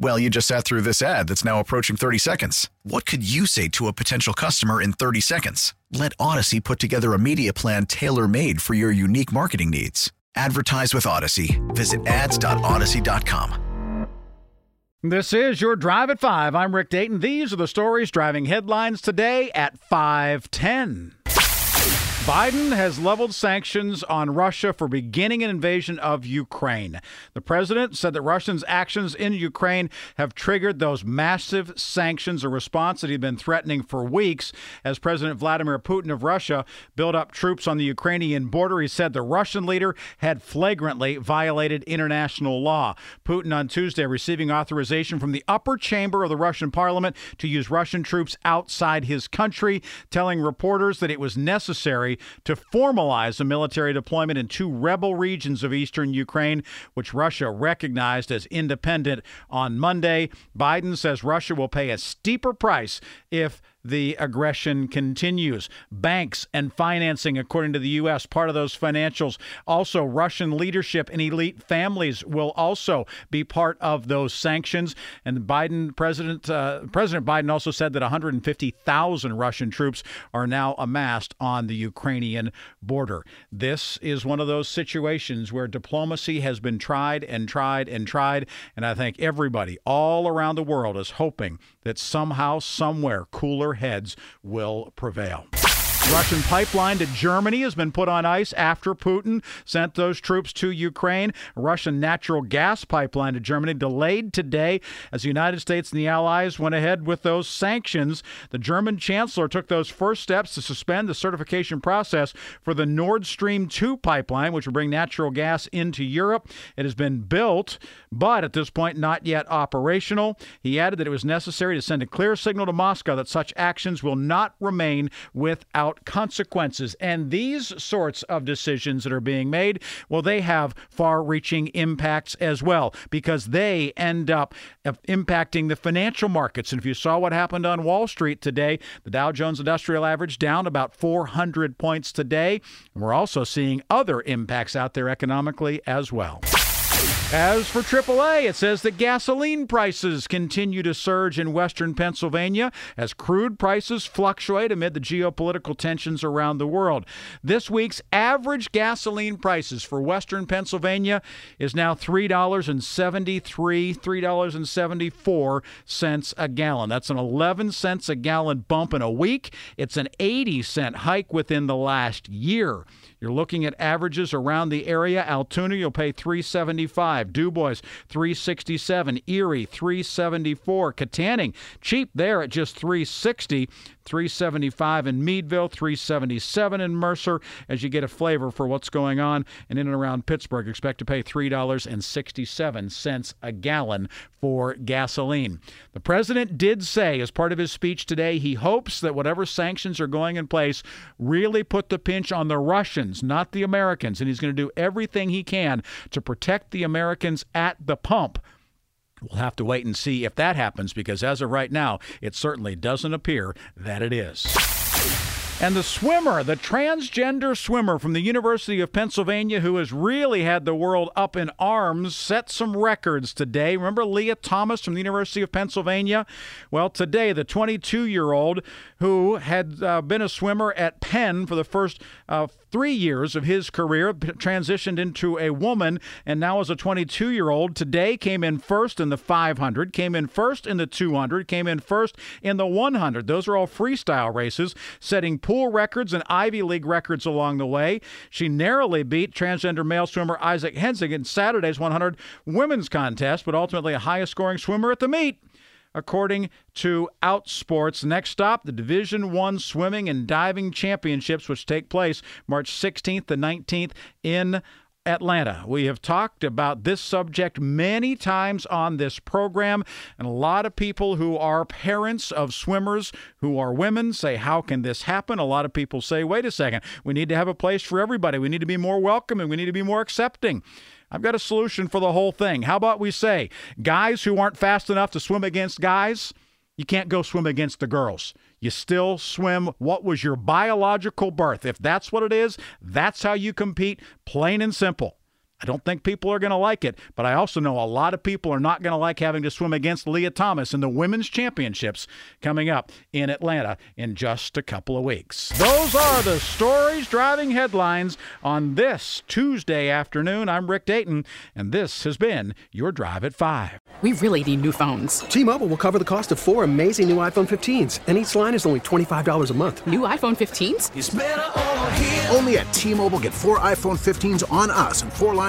Well, you just sat through this ad that's now approaching 30 seconds. What could you say to a potential customer in 30 seconds? Let Odyssey put together a media plan tailor-made for your unique marketing needs. Advertise with Odyssey. Visit ads.odyssey.com. This is your Drive at 5. I'm Rick Dayton. These are the stories driving headlines today at 5:10. Biden has leveled sanctions on Russia for beginning an invasion of Ukraine. The president said that Russians' actions in Ukraine have triggered those massive sanctions, a response that he'd been threatening for weeks. As President Vladimir Putin of Russia built up troops on the Ukrainian border, he said the Russian leader had flagrantly violated international law. Putin on Tuesday receiving authorization from the upper chamber of the Russian parliament to use Russian troops outside his country, telling reporters that it was necessary to formalize a military deployment in two rebel regions of eastern Ukraine, which Russia recognized as independent on Monday. Biden says Russia will pay a steeper price if the aggression continues. Banks and financing, according to the U.S., part of those financials. Also, Russian leadership and elite families will also be part of those sanctions. And Biden President Biden also said that 150,000 Russian troops are now amassed on the Ukrainian border. This is one of those situations where diplomacy has been tried. And I think everybody all around the world is hoping that somehow, somewhere, cooler heads will prevail. Russian pipeline to Germany has been put on ice after Putin sent those troops to Ukraine. A Russian natural gas pipeline to Germany delayed today as the United States and the Allies went ahead with those sanctions. The German chancellor took those first steps to suspend the certification process for the Nord Stream 2 pipeline, which will bring natural gas into Europe. It has been built, but at this point not yet operational. He added that it was necessary to send a clear signal to Moscow that such actions will not remain without consequences. And these sorts of decisions that are being made, well, they have far-reaching impacts as well, because they end up impacting the financial markets. And if you saw what happened on Wall Street today, the Dow Jones Industrial Average down about 400 points today. And we're also seeing other impacts out there economically as well. As for AAA, it says that gasoline prices continue to surge in western Pennsylvania as crude prices fluctuate amid the geopolitical tensions around the world. This week's average gasoline prices for western Pennsylvania is now $3.74 a gallon. That's an 11 cents a gallon bump in a week. It's an 80-cent hike within the last year. You're looking at averages around the area. Altoona, you'll pay $3.75. Dubois, $3.67. Erie, $3.74. Katanning, cheap there at just $3.60. $3.75 in Meadville, $3.77 in Mercer, as you get a flavor for what's going on. And in and around Pittsburgh, expect to pay $3.67 a gallon for gasoline. The president did say, as part of his speech today, he hopes that whatever sanctions are going in place really put the pinch on the Russians, not the Americans. And he's going to do everything he can to protect the Americans at the pump. We'll have to wait and see if that happens, because as of right now, it certainly doesn't appear that it is. And the swimmer, the transgender swimmer from the University of Pennsylvania, who has really had the world up in arms, set some records today. Remember Leah Thomas from the University of Pennsylvania? Well, today, the 22-year-old who had been a swimmer at Penn for the first 3 years of his career, transitioned into a woman, and now as a 22-year-old, today came in first in the 500, came in first in the 200, came in first in the 100. Those are all freestyle races, setting pool records and Ivy League records along the way. She narrowly beat transgender male swimmer Isaac Hensig in Saturday's 100 women's contest, but ultimately a highest-scoring swimmer at the meet, according to OutSports. Next stop, the Division I Swimming and Diving Championships, which take place March 16th to 19th in Atlanta. We have talked about this subject many times on this program, and a lot of people who are parents of swimmers who are women say, how can this happen? A lot of people say, wait a second, we need to have a place for everybody. We need to be more welcoming. We need to be more accepting. I've got a solution for the whole thing. How about we say, guys who aren't fast enough to swim against guys, you can't go swim against the girls. You still swim what was your biological birth. If that's what it is, that's how you compete, plain and simple. I don't think people are going to like it, but I also know a lot of people are not going to like having to swim against Leah Thomas in the Women's Championships coming up in Atlanta in just a couple of weeks. Those are the stories driving headlines on this Tuesday afternoon. I'm Rick Dayton, and this has been your Drive at 5. We really need new phones. T-Mobile will cover the cost of four amazing new iPhone 15s, and each line is only $25 a month. New iPhone 15s? It's better over here. Only at T-Mobile, get four iPhone 15s on us and four lines